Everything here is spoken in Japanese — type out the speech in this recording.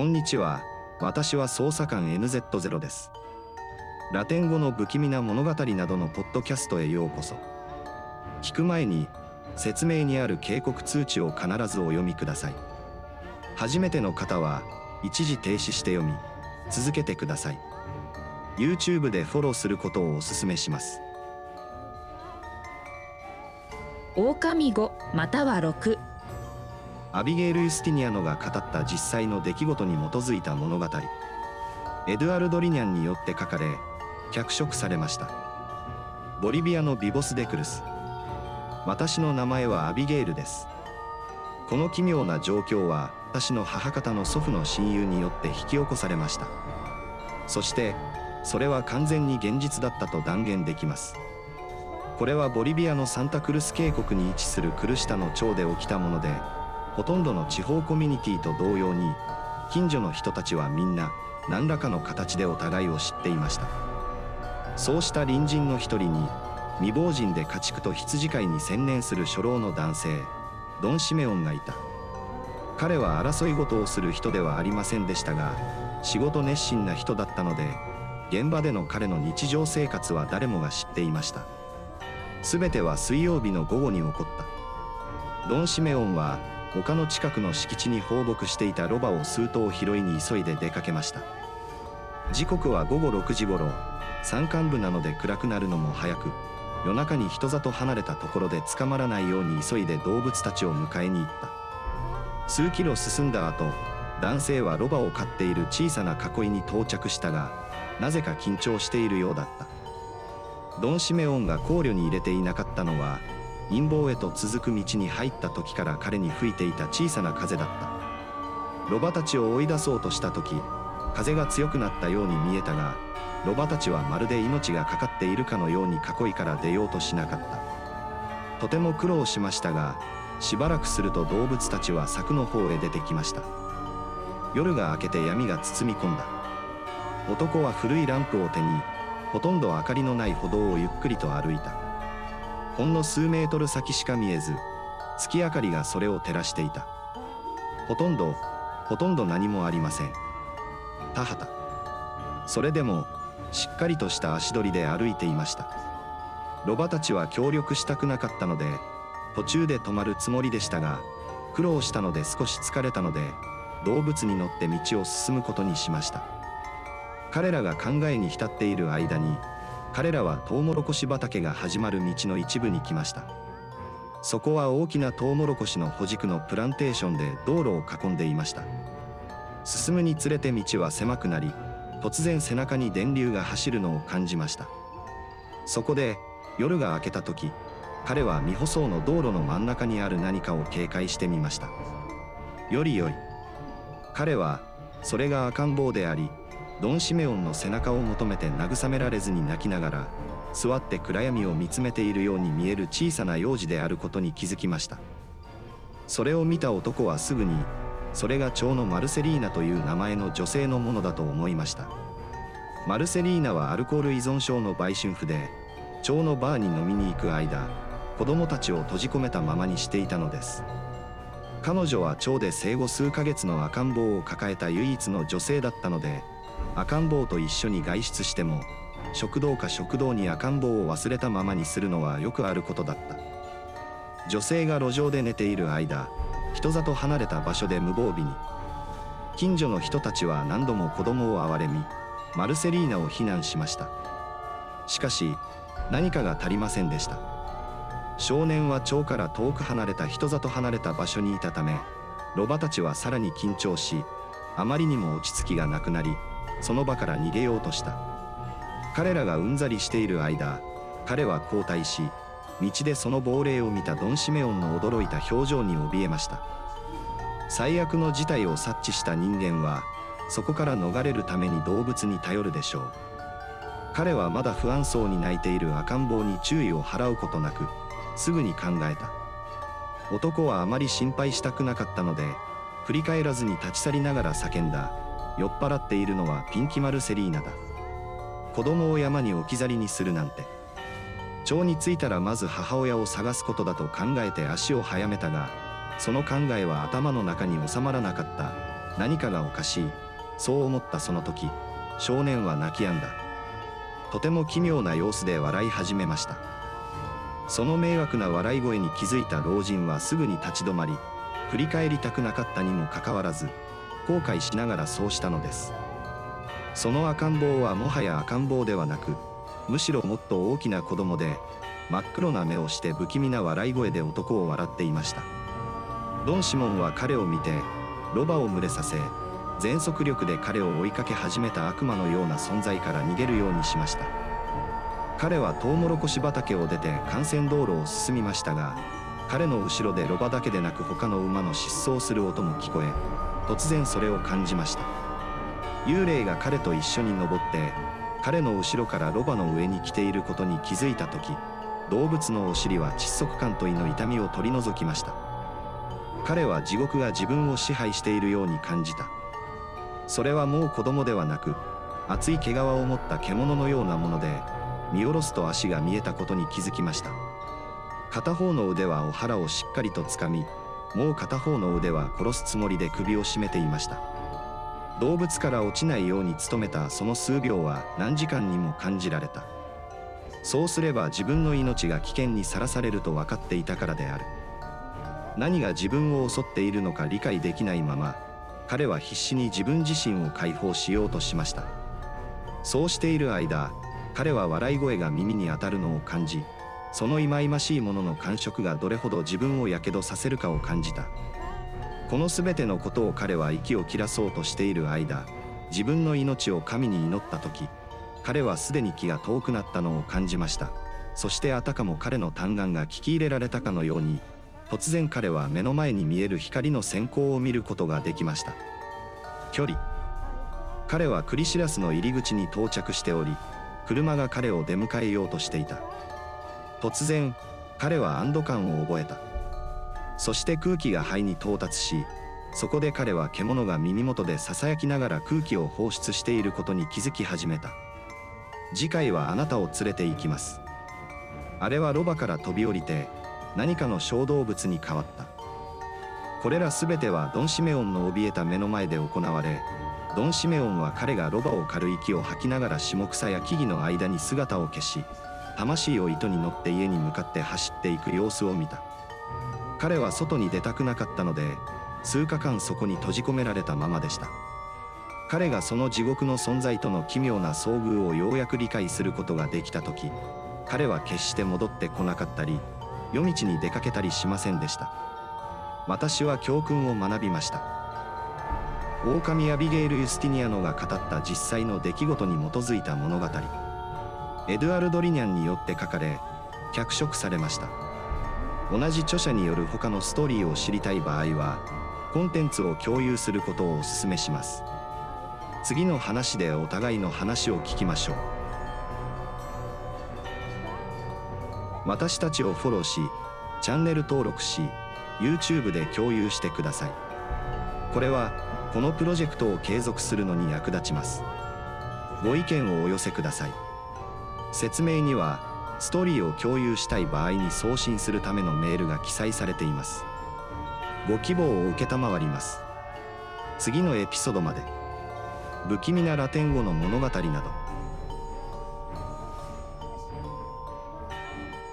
こんにちは。私は捜査官 NZ0 です。ラテン語の不気味な物語などのポッドキャストへようこそ。聞く前に、説明にある警告通知を必ずお読みください。初めての方は、一時停止して読み、続けてください。YouTube でフォローすることをお勧めします。狼語または6。アビゲイル・ユスティニアノが語った実際の出来事に基づいた物語。エドゥアルド・リニャンによって書かれ、脚色されました。ボリビアのビボス・デクルス。私の名前はアビゲイルです。この奇妙な状況は、私の母方の祖父の親友によって引き起こされました。そして、それは完全に現実だったと断言できます。これはボリビアのサンタクルス渓谷に位置するクルシタの町で起きたもので、ほとんどの地方コミュニティと同様に、近所の人たちはみんな、何らかの形でお互いを知っていました。そうした隣人の一人に、未亡人で家畜と羊飼いに専念する初老の男性、ドン・シメオンがいた。彼は争い事をする人ではありませんでしたが、仕事熱心な人だったので、現場での彼の日常生活は誰もが知っていました。すべては水曜日の午後に起こった。ドン・シメオンは、丘の近くの敷地に放牧していたロバを数頭拾いに急いで出かけました。時刻は午後6時ごろ、山間部なので暗くなるのも早く、夜中に人里離れたところで捕まらないように急いで動物たちを迎えに行った。数キロ進んだ後、男性はロバを飼っている小さな囲いに到着したが、なぜか緊張しているようだった。ドン・シメオンが考慮に入れていなかったのは、陰謀へと続く道に入った時から彼に吹いていた小さな風だった。ロバたちを追い出そうとした時、風が強くなったように見えたが、ロバたちはまるで命がかかっているかのように囲いから出ようとしなかった。とても苦労しましたが、しばらくすると動物たちは柵の方へ出てきました。夜が明けて闇が包み込んだ。男は古いランプを手に、ほとんど明かりのない歩道をゆっくりと歩いた。ほんの数メートル先しか見えず、月明かりがそれを照らしていた。ほとんど何もありません。田畑。それでも、しっかりとした足取りで歩いていました。ロバたちは協力したくなかったので、途中で止まるつもりでしたが、苦労したので少し疲れたので、動物に乗って道を進むことにしました。彼らが考えに浸っている間に、彼らはトウモロコシ畑が始まる道の一部に来ました。そこは大きなトウモロコシの穂軸のプランテーションで道路を囲んでいました。進むにつれて道は狭くなり、突然背中に電流が走るのを感じました。そこで、夜が明けた時、彼は未舗装の道路の真ん中にある何かを警戒してみました。より。彼は、それが赤ん坊であり、ドン・シメオンの背中を求めて慰められずに泣きながら、座って暗闇を見つめているように見える小さな幼児であることに気づきました。それを見た男はすぐに、それが蝶のマルセリーナという名前の女性のものだと思いました。マルセリーナはアルコール依存症の売春婦で、蝶のバーに飲みに行く間、子供たちを閉じ込めたままにしていたのです。彼女は蝶で生後数ヶ月の赤ん坊を抱えた唯一の女性だったので、赤ん坊と一緒に外出しても、食堂に赤ん坊を忘れたままにするのはよくあることだった。女性が路上で寝ている間、人里離れた場所で無防備に。近所の人たちは何度も子供を憐れみ、マルセリーナを非難しました。しかし、何かが足りませんでした。少年は町から遠く離れた人里離れた場所にいたため、ロバたちはさらに緊張し、あまりにも落ち着きがなくなり、その場から逃げようとした。彼らがうんざりしている間、彼は後退し、道でその亡霊を見たドン・シメオンの驚いた表情に怯えました。最悪の事態を察知した人間は、そこから逃れるために動物に頼るでしょう。彼はまだ不安そうに泣いている赤ん坊に注意を払うことなく、すぐに考えた。男はあまり心配したくなかったので、振り返らずに立ち去りながら叫んだ。酔っ払っているのはピンキマルセリーナだ。子供を山に置き去りにするなんて。町に着いたらまず母親を探すことだと考えて足を速めたが、その考えは頭の中に収まらなかった。何かがおかしい、そう思ったその時、少年は泣き止んだ。とても奇妙な様子で笑い始めました。その迷惑な笑い声に気づいた老人はすぐに立ち止まり、振り返りたくなかったにもかかわらず、後悔しながらそうしたのです。その赤ん坊はもはや赤ん坊ではなく、むしろもっと大きな子供で、真っ黒な目をして不気味な笑い声で男を笑っていました。ドン・シモンは彼を見て、ロバを群れさせ、全速力で彼を追いかけ始めた悪魔のような存在から逃げるようにしました。彼はトウモロコシ畑を出て幹線道路を進みましたが、彼の後ろでロバだけでなく他の馬の疾走する音も聞こえ、突然それを感じました。幽霊が彼と一緒に登って、彼の後ろからロバの上に来ていることに気づいたとき、動物のお尻は窒息感と胃の痛みを取り除きました。彼は地獄が自分を支配しているように感じた。それはもう子供ではなく、厚い毛皮を持った獣のようなもので、見下ろすと足が見えたことに気づきました。片方の腕はお腹をしっかりとつかみ、もう片方の腕は殺すつもりで首を絞めていました。動物から落ちないように努めたその数秒は何時間にも感じられた。そうすれば自分の命が危険にさらされると分かっていたからである。何が自分を襲っているのか理解できないまま、彼は必死に自分自身を解放しようとしました。そうしている間、彼は笑い声が耳に当たるのを感じ、その忌々しいものの感触がどれほど自分をやけどさせるかを感じた。このすべてのことを彼は息を切らそうとしている間、自分の命を神に祈ったとき、彼はすでに気が遠くなったのを感じました。そしてあたかも彼の嘆願が聞き入れられたかのように、突然彼は目の前に見える光の閃光を見ることができました。距離。彼はクリシラスの入り口に到着しており、車が彼を出迎えようとしていた。突然、彼は安堵感を覚えた。そして空気が肺に到達し、そこで彼は獣が耳元でささやきながら空気を放出していることに気づき始めた。次回はあなたを連れて行きます。あれはロバから飛び降りて、何かの小動物に変わった。これらすべてはドン・シメオンの怯えた目の前で行われ、ドン・シメオンは彼がロバを狩る息を吐きながら下草や木々の間に姿を消し、魂を糸に乗って家に向かって走っていく様子を見た。彼は外に出たくなかったので、数日間そこに閉じ込められたままでした。彼がその地獄の存在との奇妙な遭遇をようやく理解することができたとき、彼は決して戻ってこなかったり、夜道に出かけたりしませんでした。私は教訓を学びました。狼アビゲイル・ユスティニアノが語った実際の出来事に基づいた物語。エドゥアルド・リニャンによって書かれ、脚色されました。同じ著者による他のストーリーを知りたい場合は、コンテンツを共有することをお勧めします。次の話でお互いの話を聞きましょう。私たちをフォローし、チャンネル登録し、YouTube で共有してください。これは、このプロジェクトを継続するのに役立ちます。ご意見をお寄せください。説明には、ストーリーを共有したい場合に送信するためのメールが記載されています。ご希望を承ります。次のエピソードまで。不気味なラテン語の物語など。